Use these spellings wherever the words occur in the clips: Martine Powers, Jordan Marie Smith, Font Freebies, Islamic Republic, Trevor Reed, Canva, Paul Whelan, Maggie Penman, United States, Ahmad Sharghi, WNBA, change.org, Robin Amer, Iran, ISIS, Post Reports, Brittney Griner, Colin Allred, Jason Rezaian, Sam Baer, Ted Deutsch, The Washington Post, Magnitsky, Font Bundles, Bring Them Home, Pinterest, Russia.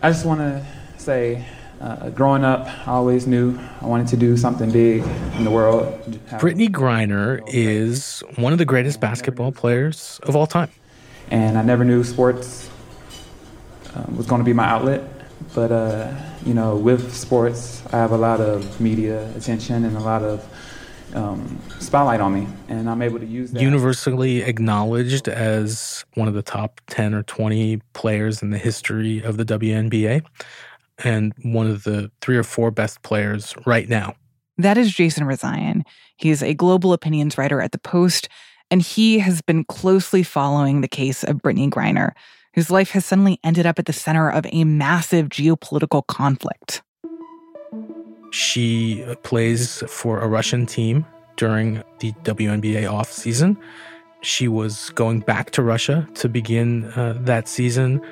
I just want to say, growing up, I always knew I wanted to do something big in the world. Brittney Griner is one of the greatest basketball players of all time. And I never knew sports was going to be my outlet. But, you know, with sports, I have a lot of media attention and a lot of spotlight on me, and I'm able to use that. Universally acknowledged as one of the top 10 or 20 players in the history of the WNBA, and one of the 3 or 4 best players right now. That is Jason Rezaian. He's a global opinions writer at The Post, and he has been closely following the case of Brittney Griner, whose life has suddenly ended up at the center of a massive geopolitical conflict. She plays for a Russian team during the WNBA offseason. She was going back to Russia to begin that season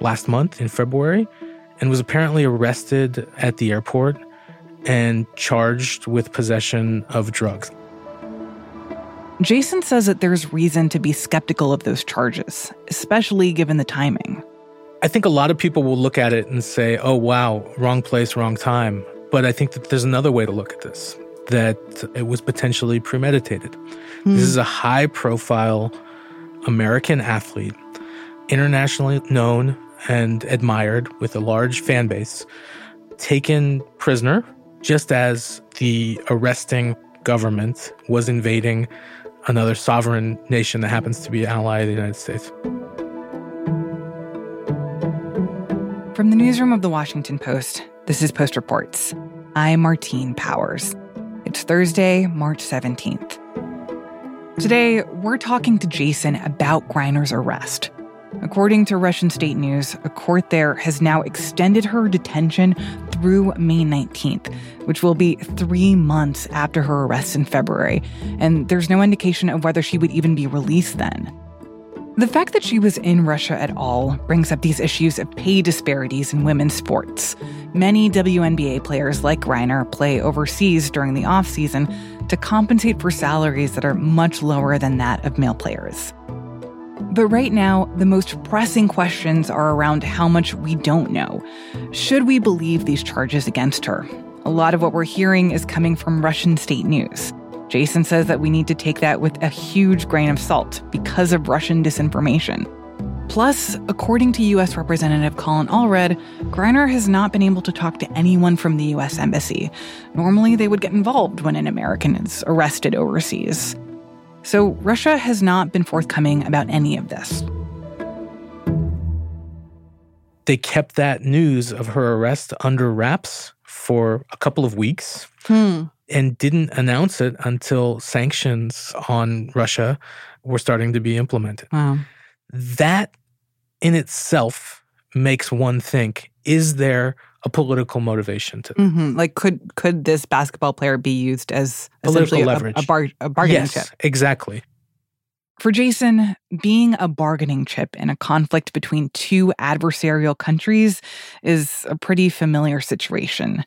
last month in February, and was apparently arrested at the airport and charged with possession of drugs. Jason says that there's reason to be skeptical of those charges, especially given the timing. I think a lot of people will look at it and say, oh, wow, wrong place, wrong time. But I think that there's another way to look at this, that it was potentially premeditated. Mm. This is a high-profile American athlete, internationally known and admired with a large fan base, taken prisoner just as the arresting government was invading another sovereign nation that happens to be an ally of the United States. From the newsroom of The Washington Post, this is Post Reports. I'm Martine Powers. It's Thursday, March 17th. Today, we're talking to Jason about Griner's arrest. According to Russian state news, a court there has now extended her detention through May 19th, which will be 3 months after her arrest in February, and there's no indication of whether she would even be released then. The fact that she was in Russia at all brings up these issues of pay disparities in women's sports. Many WNBA players like Griner play overseas during the offseason to compensate for salaries that are much lower than that of male players. But right now, the most pressing questions are around how much we don't know. Should we believe these charges against her? A lot of what we're hearing is coming from Russian state news. Jason says that we need to take that with a huge grain of salt because of Russian disinformation. Plus, according to U.S. Representative Colin Allred, Griner has not been able to talk to anyone from the U.S. Embassy. Normally, they would get involved when an American is arrested overseas. So Russia has not been forthcoming about any of this. They kept that news of her arrest under wraps for a couple of weeks. And didn't announce it until sanctions on Russia were starting to be implemented. Wow. That in itself makes one think, is there a political motivation to it? Mm-hmm. Like, could this basketball player be used as essentially a bargaining chip? Yes, exactly. For Jason, being a bargaining chip in a conflict between two adversarial countries is a pretty familiar situation.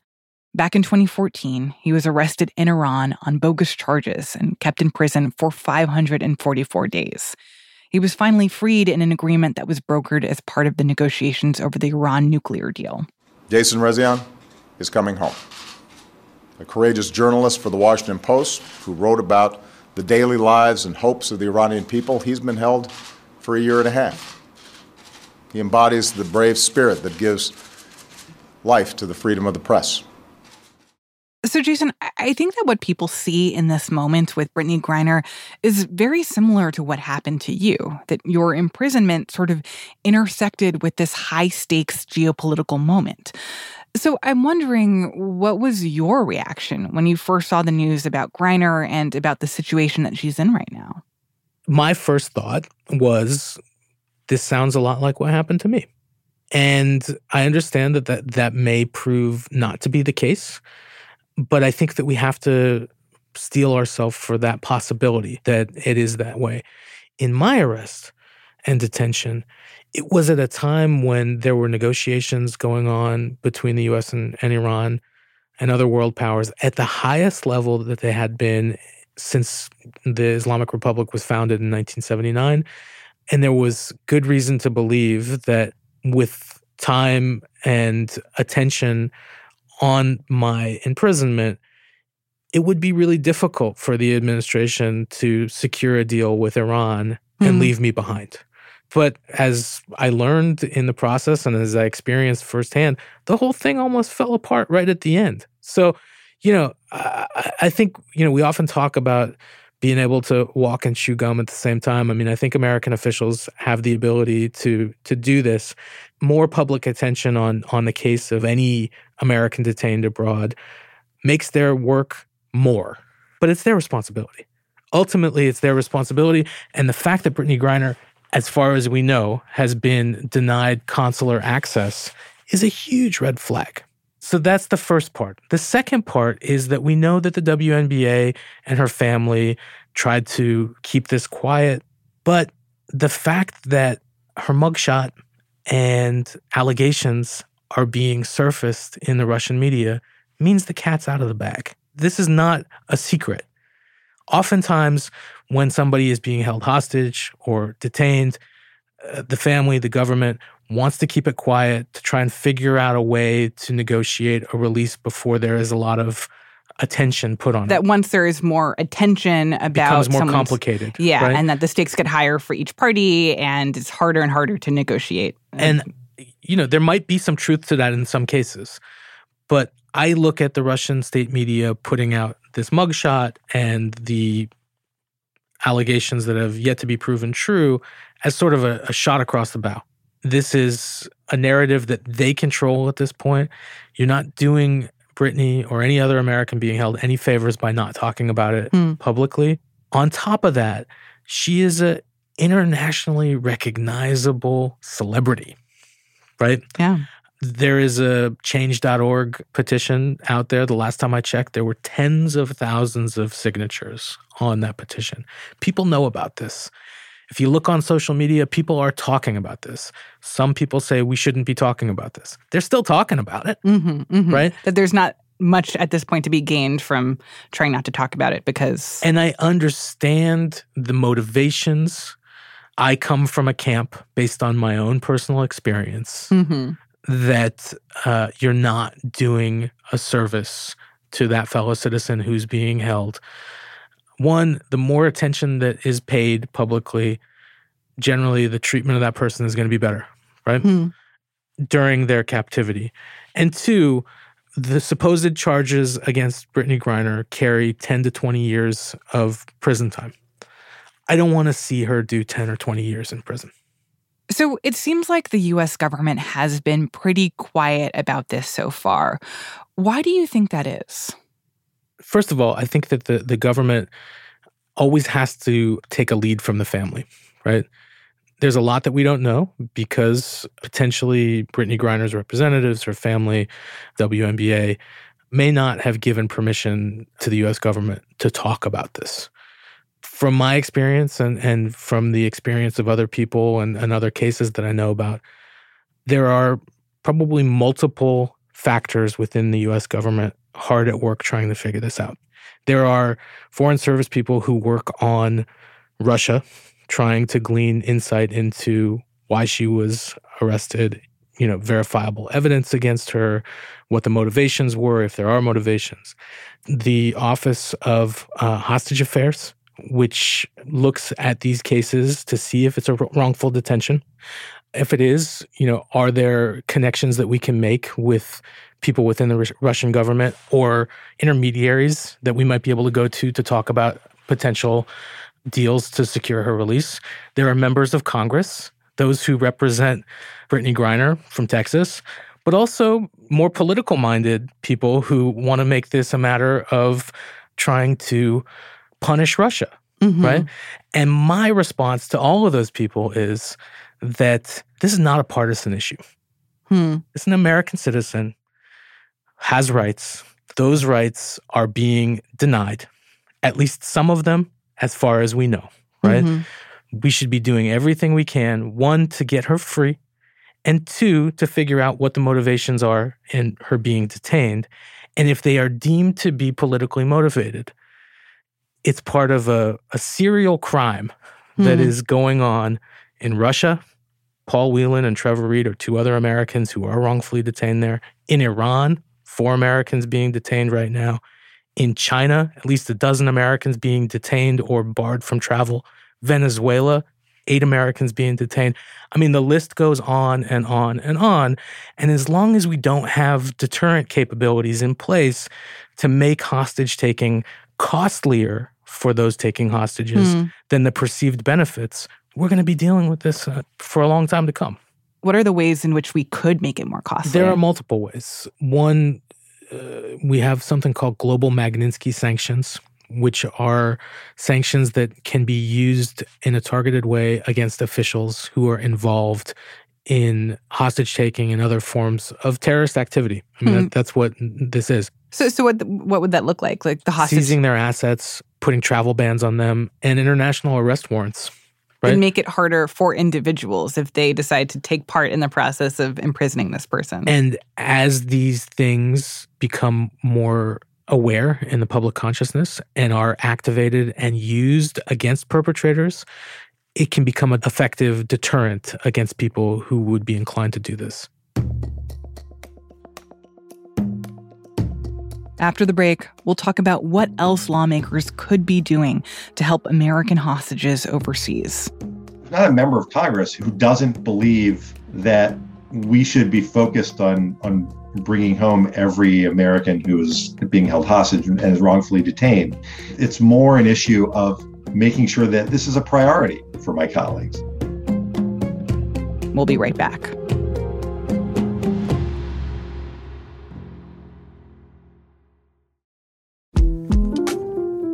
Back in 2014, he was arrested in Iran on bogus charges and kept in prison for 544 days. He was finally freed in an agreement that was brokered as part of the negotiations over the Iran nuclear deal. Jason Rezaian is coming home. A courageous journalist for The Washington Post who wrote about the daily lives and hopes of the Iranian people, he's been held for 1.5 years. He embodies the brave spirit that gives life to the freedom of the press. So, Jason, I think that what people see in this moment with Brittney Griner is very similar to what happened to you, that your imprisonment sort of intersected with this high-stakes geopolitical moment. So I'm wondering, what was your reaction when you first saw the news about Griner and about the situation that she's in right now? My first thought was, this sounds a lot like what happened to me. And I understand that that may prove not to be the case. But I think that we have to steel ourselves for that possibility that it is that way. In my arrest and detention, it was at a time when there were negotiations going on between the U.S. and Iran and other world powers at the highest level that they had been since the Islamic Republic was founded in 1979. And there was good reason to believe that with time and attention on my imprisonment, it would be really difficult for the administration to secure a deal with Iran and leave me behind. But as I learned in the process and as I experienced firsthand, the whole thing almost fell apart right at the end. So, I think, we often talk about being able to walk and chew gum at the same time. I mean, I think American officials have the ability to do this. More public attention on the case of any American detained abroad makes their work more. But it's their responsibility. Ultimately, it's their responsibility. And the fact that Brittney Griner, as far as we know, has been denied consular access is a huge red flag. So that's the first part. The second part is that we know that the WNBA and her family tried to keep this quiet, but the fact that her mugshot and allegations are being surfaced in the Russian media means the cat's out of the bag. This is not a secret. Oftentimes, when somebody is being held hostage or detained, the family, the government wants to keep it quiet to try and figure out a way to negotiate a release before there is a lot of attention put on it. That once there is more attention about it becomes more complicated. Yeah, right? And that the stakes get higher for each party, and it's harder and harder to negotiate. And, there might be some truth to that in some cases. But I look at the Russian state media putting out this mugshot and the allegations that have yet to be proven true as sort of a shot across the bow. This is a narrative that they control at this point. You're not doing Brittney or any other American being held any favors by not talking about it publicly. On top of that, she is an internationally recognizable celebrity, right? Yeah. There is a change.org petition out there. The last time I checked, there were tens of thousands of signatures on that petition. People know about this. If you look on social media, people are talking about this. Some people say we shouldn't be talking about this. They're still talking about it, right? That there's not much at this point to be gained from trying not to talk about it because— And I understand the motivations. I come from a camp based on my own personal experience that you're not doing a service to that fellow citizen who's being held. One, the more attention that is paid publicly, generally the treatment of that person is going to be better, right? During their captivity. And two, the supposed charges against Brittney Griner carry 10 to 20 years of prison time. I don't want to see her do 10 or 20 years in prison. So it seems like the U.S. government has been pretty quiet about this so far. Why do you think that is? First of all, I think that the government always has to take a lead from the family, right? There's a lot that we don't know because potentially Brittney Griner's representatives, her family, WNBA, may not have given permission to the U.S. government to talk about this. From my experience and from the experience of other people and other cases that I know about, there are probably multiple factors within the U.S. government hard at work trying to figure this out. There are Foreign Service people who work on Russia trying to glean insight into why she was arrested, verifiable evidence against her, what the motivations were, if there are motivations. The Office of Hostage Affairs, which looks at these cases to see if it's a wrongful detention. If it is, are there connections that we can make with people within the Russian government or intermediaries that we might be able to go to talk about potential deals to secure her release? There are members of Congress, those who represent Brittney Griner from Texas, but also more political-minded people who want to make this a matter of trying to punish Russia, right? And my response to all of those people is that this is not a partisan issue. It's an American citizen, has rights. Those rights are being denied, at least some of them, as far as we know, right? We should be doing everything we can, one, to get her free, and two, to figure out what the motivations are in her being detained. And if they are deemed to be politically motivated, it's part of a serial crime that is going on in Russia, Paul Whelan and Trevor Reed are two other Americans who are wrongfully detained there. In Iran, 4 Americans being detained right now. In China, at least a dozen Americans being detained or barred from travel. Venezuela, 8 Americans being detained. I mean, the list goes on and on and on. And as long as we don't have deterrent capabilities in place to make hostage-taking costlier for those taking hostages than the perceived benefits, we're going to be dealing with this for a long time to come. What are the ways in which we could make it more costly? There are multiple ways. One, we have something called global Magnitsky sanctions, which are sanctions that can be used in a targeted way against officials who are involved in hostage-taking and other forms of terrorist activity. I mean, that's what this is. So what would that look like? Like the hostage seizing their assets, putting travel bans on them, and international arrest warrants. Right? And make it harder for individuals if they decide to take part in the process of imprisoning this person. And as these things become more aware in the public consciousness and are activated and used against perpetrators, it can become an effective deterrent against people who would be inclined to do this. After the break, we'll talk about what else lawmakers could be doing to help American hostages overseas. There's not a member of Congress who doesn't believe that we should be focused on bringing home every American who is being held hostage and is wrongfully detained. It's more an issue of making sure that this is a priority for my colleagues. We'll be right back.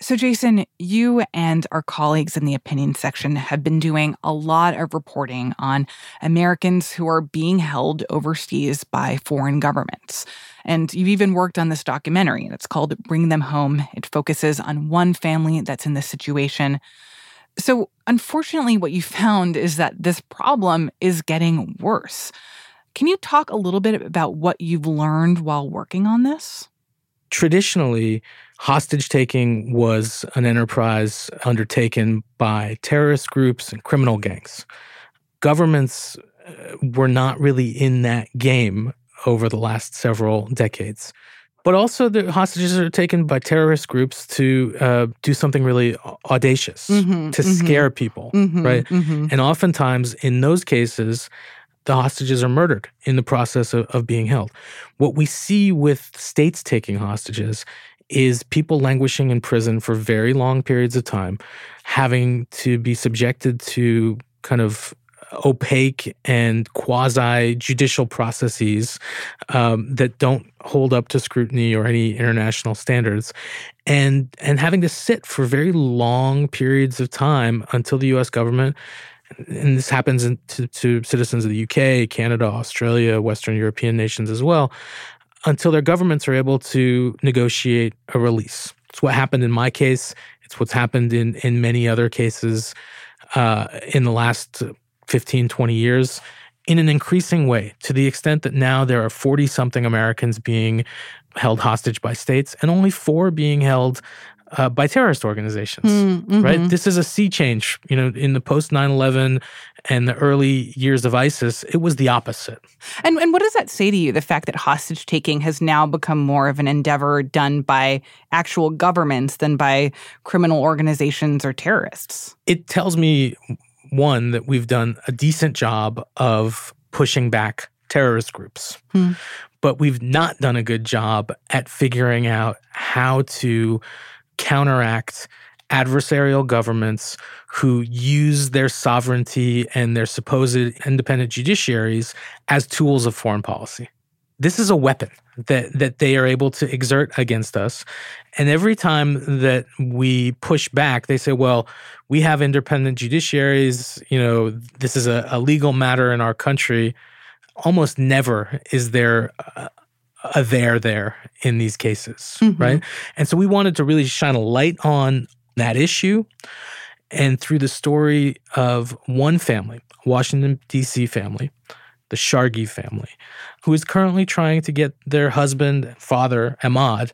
So, Jason, you and our colleagues in the opinion section have been doing a lot of reporting on Americans who are being held overseas by foreign governments. And you've even worked on this documentary, and it's called Bring Them Home. It focuses on one family that's in this situation. So, unfortunately, what you found is that this problem is getting worse. Can you talk a little bit about what you've learned while working on this? Traditionally, hostage-taking was an enterprise undertaken by terrorist groups and criminal gangs. Governments were not really in that game over the last several decades. But also, the hostages are taken by terrorist groups to do something really audacious, to scare people, right? And oftentimes, in those cases, the hostages are murdered in the process of being held. What we see with states taking hostages is people languishing in prison for very long periods of time, having to be subjected to kind of opaque and quasi-judicial processes that don't hold up to scrutiny or any international standards, and having to sit for very long periods of time until the U.S. government— and this happens to citizens of the UK, Canada, Australia, Western European nations as well, until their governments are able to negotiate a release. It's what happened in my case. It's what's happened in many other cases in the last 15, 20 years in an increasing way, to the extent that now there are 40-something Americans being held hostage by states and only 4 being held by terrorist organizations, right? This is a sea change. You know, in the post-9/11 and the early years of ISIS, it was the opposite. And what does that say to you, the fact that hostage-taking has now become more of an endeavor done by actual governments than by criminal organizations or terrorists? It tells me, one, that we've done a decent job of pushing back terrorist groups. But we've not done a good job at figuring out how to counteract adversarial governments who use their sovereignty and their supposed independent judiciaries as tools of foreign policy. this is a weapon that they are able to exert against us. And every time that we push back, they say, well, we have independent judiciaries. You know, this is a legal matter in our country. Almost never is there a there in these cases, mm-hmm. right? And so we wanted to really shine a light on that issue. And through the story of one family, Washington, D.C. family, the Sharghi family, who is currently trying to get their husband, father, Ahmad,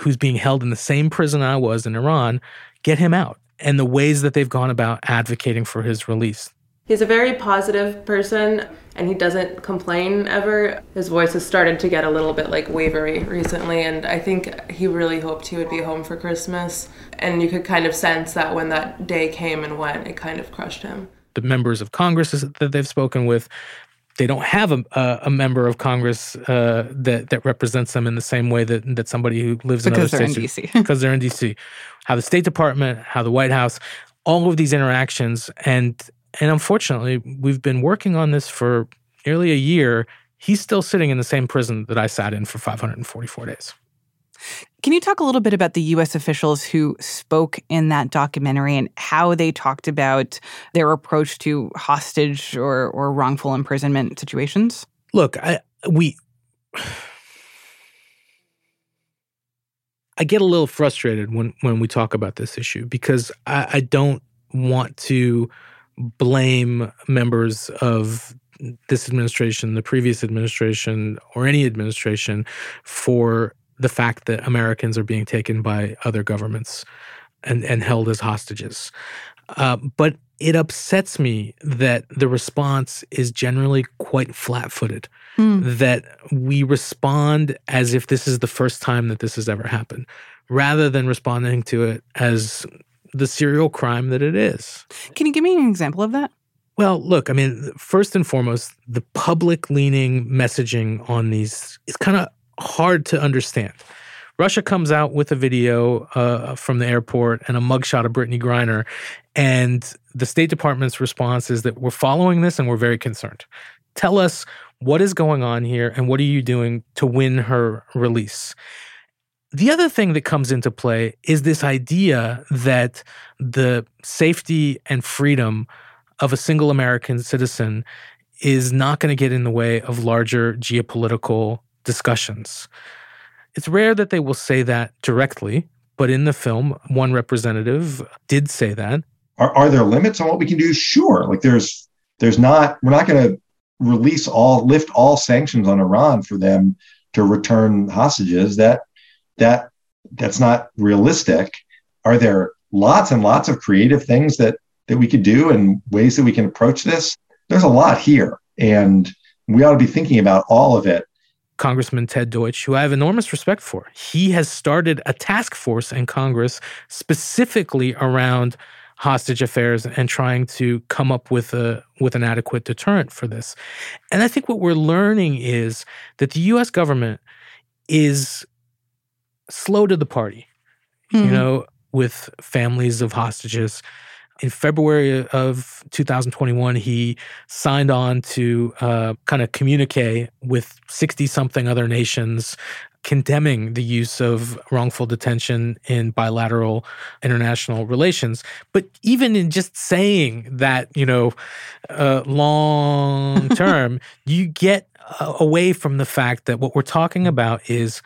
who's being held in the same prison I was in Iran, get him out, and the ways that they've gone about advocating for his release. He's a very positive person, and he doesn't complain ever. His voice has started to get a little bit like wavery recently, and I think he really hoped he would be home for Christmas. And you could kind of sense that when that day came and went, it kind of crushed him. The members of Congress that they've spoken with, they don't have a member of Congress that represents them in the same way that somebody who lives in other states. Because they're in D.C. Because they're in D.C. How the State Department, how the White House, all of these interactions. And unfortunately, we've been working on this for nearly a year. He's still sitting in the same prison that I sat in for 544 days. Can you talk a little bit about the U.S. officials who spoke in that documentary and how they talked about their approach to hostage or wrongful imprisonment situations? Look, I get a little frustrated when we talk about this issue because I don't want to blame members of this administration, the previous administration, or any administration for the fact that Americans are being taken by other governments and held as hostages. But it upsets me that the response is generally quite flat-footed, that we respond as if this is the first time that this has ever happened, rather than responding to it as the serial crime that it is. Can you give me an example of that? Well, look, I mean, first and foremost, the public-leaning messaging on these is kind of hard to understand. Russia comes out with a video from the airport and a mugshot of Brittney Griner, and the State Department's response is that we're following this and we're very concerned. Tell us what is going on here and what are you doing to win her release? The other thing that comes into play is this idea that the safety and freedom of a single American citizen is not going to get in the way of larger geopolitical discussions. It's rare that they will say that directly, but in the film, one representative did say that. Are there limits on what we can do? Sure. Like there's not, we're not going to lift all sanctions on Iran for them to return hostages. That's not realistic. Are there lots and lots of creative things that we could do and ways that we can approach this? There's a lot here, and we ought to be thinking about all of it. Congressman Ted Deutsch, who I have enormous respect for, he has started a task force in Congress specifically around hostage affairs and trying to come up with an adequate deterrent for this. And I think what we're learning is that the U.S. government is slow to the party, mm-hmm. you know, with families of hostages. In February of 2021, he signed on to kind of communique with 60-something other nations condemning the use of wrongful detention in bilateral international relations. But even in just saying that, you know, long term, you get away from the fact that what we're talking about is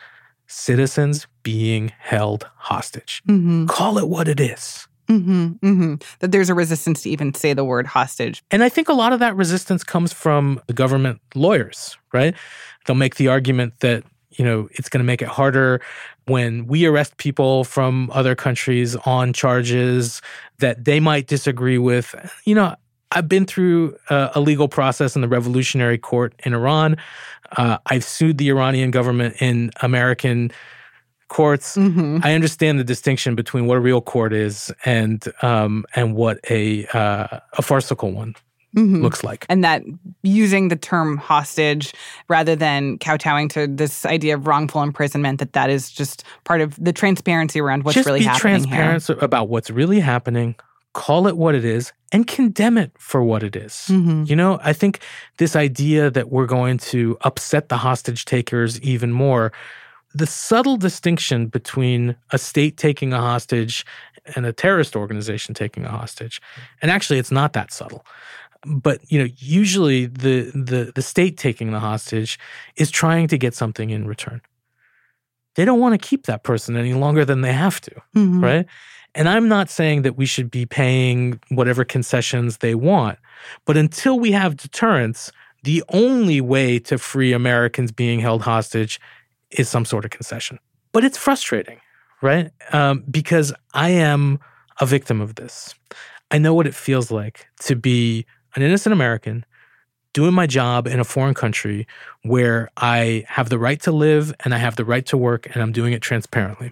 citizens being held hostage. Mm-hmm. Call it what it is. Mm-hmm, mm-hmm. That there's a resistance to even say the word hostage. And I think a lot of that resistance comes from the government lawyers, right? They'll make the argument that, you know, it's going to make it harder when we arrest people from other countries on charges that they might disagree with. You know, I've been through a legal process in the Revolutionary Court in Iran. I've sued the Iranian government in American courts. Mm-hmm. I understand the distinction between what a real court is and what a farcical one mm-hmm. looks like. And that using the term hostage rather than kowtowing to this idea of wrongful imprisonment, that is just part of the transparency around what's really happening here. Just be transparent about what's really happening. call it what it is, and condemn it for what it is. Mm-hmm. You know, I think this idea that we're going to upset the hostage takers even more, the subtle distinction between a state taking a hostage and a terrorist organization taking a hostage, and actually it's not that subtle. But, you know, usually the state taking the hostage is trying to get something in return. They don't want to keep that person any longer than they have to, mm-hmm. right? And I'm not saying that we should be paying whatever concessions they want, but until we have deterrence, the only way to free Americans being held hostage is some sort of concession. But it's frustrating, right? Because I am a victim of this. I know what it feels like to be an innocent American doing my job in a foreign country where I have the right to live and I have the right to work and I'm doing it transparently.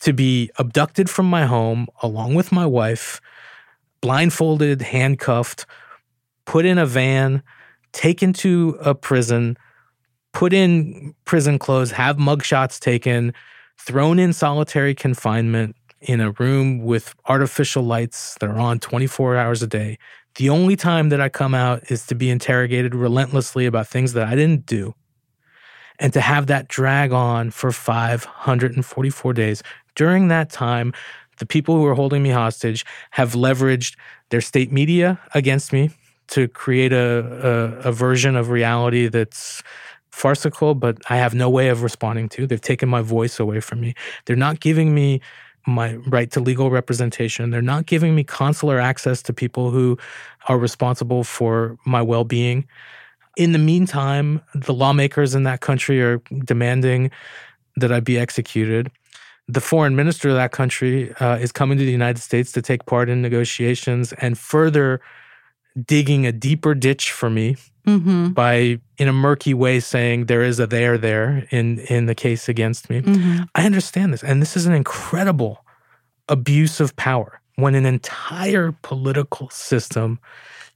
To be abducted from my home along with my wife, blindfolded, handcuffed, put in a van, taken to a prison, put in prison clothes, have mugshots taken, thrown in solitary confinement in a room with artificial lights that are on 24 hours a day. The only time that I come out is to be interrogated relentlessly about things that I didn't do, and to have that drag on for 544 days. During that time, the people who are holding me hostage have leveraged their state media against me to create a version of reality that's farcical, but I have no way of responding to. They've taken my voice away from me. They're not giving me my right to legal representation. They're not giving me consular access to people who are responsible for my well-being. In the meantime, the lawmakers in that country are demanding that I be executed. The foreign minister of that country is coming to the United States to take part in negotiations and further digging a deeper ditch for me mm-hmm. by, in a murky way, saying there is a there in the case against me. Mm-hmm. I understand this. And this is an incredible abuse of power when an entire political system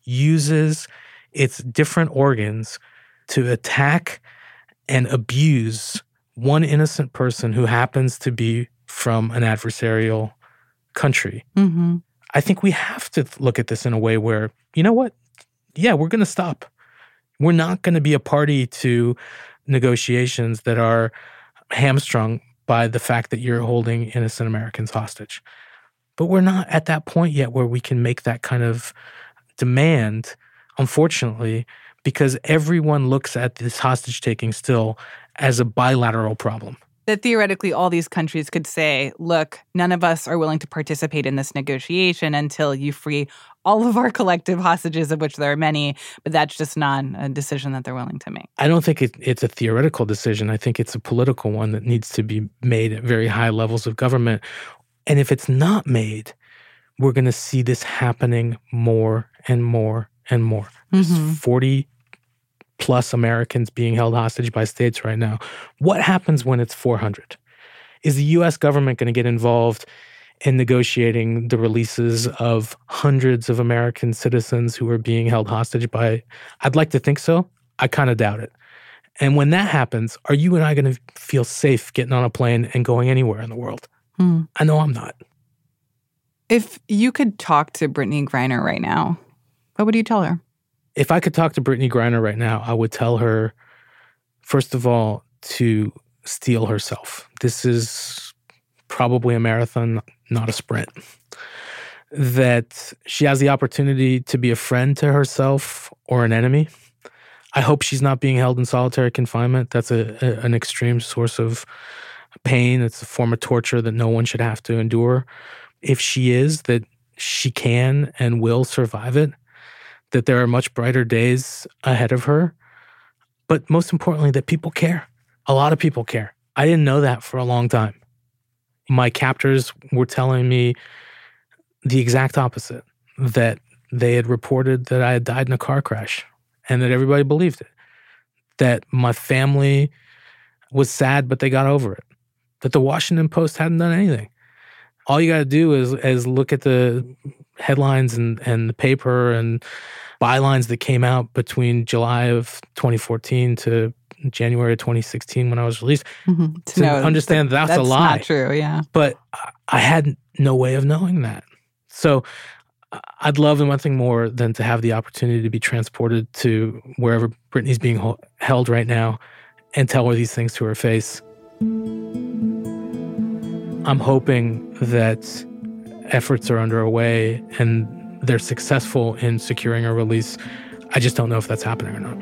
uses its different organs to attack and abuse one innocent person who happens to be from an adversarial country. Mm-hmm. I think we have to look at this in a way where, you know what? Yeah, we're going to stop. We're not going to be a party to negotiations that are hamstrung by the fact that you're holding innocent Americans hostage. But we're not at that point yet where we can make that kind of demand, unfortunately, because everyone looks at this hostage-taking still as a bilateral problem. That theoretically all these countries could say, look, none of us are willing to participate in this negotiation until you free all of our collective hostages, of which there are many, but that's just not a decision that they're willing to make. I don't think it's a theoretical decision. I think it's a political one that needs to be made at very high levels of government. And if it's not made, we're going to see this happening more and more and more. There's mm-hmm. 40-plus Americans being held hostage by states right now. What happens when it's 400? Is the U.S. government going to get involved in negotiating the releases of hundreds of American citizens who are being held hostage by? I'd like to think so. I kind of doubt it. And when that happens, are you and I going to feel safe getting on a plane and going anywhere in the world? Mm. I know I'm not. If you could talk to Brittney Griner right now, what would you tell her? If I could talk to Brittney Griner right now, I would tell her, first of all, to steel herself. This is probably a marathon, not a sprint. That she has the opportunity to be a friend to herself or an enemy. I hope she's not being held in solitary confinement. That's an extreme source of pain. It's a form of torture that no one should have to endure. If she is, that she can and will survive it. That there are much brighter days ahead of her, but most importantly, that people care. A lot of people care. I didn't know that for a long time. My captors were telling me the exact opposite, that they had reported that I had died in a car crash and that everybody believed it, that my family was sad, but they got over it, that the Washington Post hadn't done anything. All you got to do is look at the headlines and the paper and bylines that came out between July of 2014 to January of 2016 when I was released mm-hmm. to understand that's a lie. That's not true, yeah. But I had no way of knowing that. So I'd love nothing more than to have the opportunity to be transported to wherever Brittney's being held right now and tell her these things to her face. I'm hoping that efforts are underway and they're successful in securing a release. I just don't know if that's happening or not.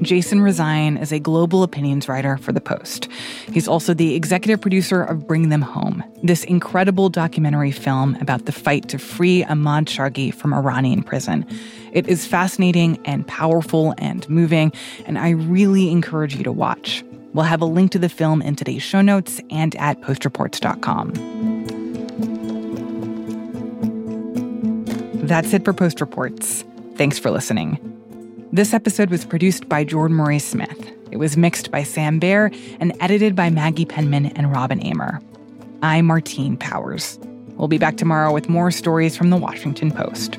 Jason Rezaian is a global opinions writer for The Post. He's also the executive producer of Bring Them Home, this incredible documentary film about the fight to free Ahmad Sharghi from Iranian prison. It is fascinating and powerful and moving, and I really encourage you to watch. We'll have a link to the film in today's show notes and at postreports.com. That's it for Post Reports. Thanks for listening. This episode was produced by Jordan Marie Smith. It was mixed by Sam Baer and edited by Maggie Penman and Robin Amer. I'm Martine Powers. We'll be back tomorrow with more stories from The Washington Post.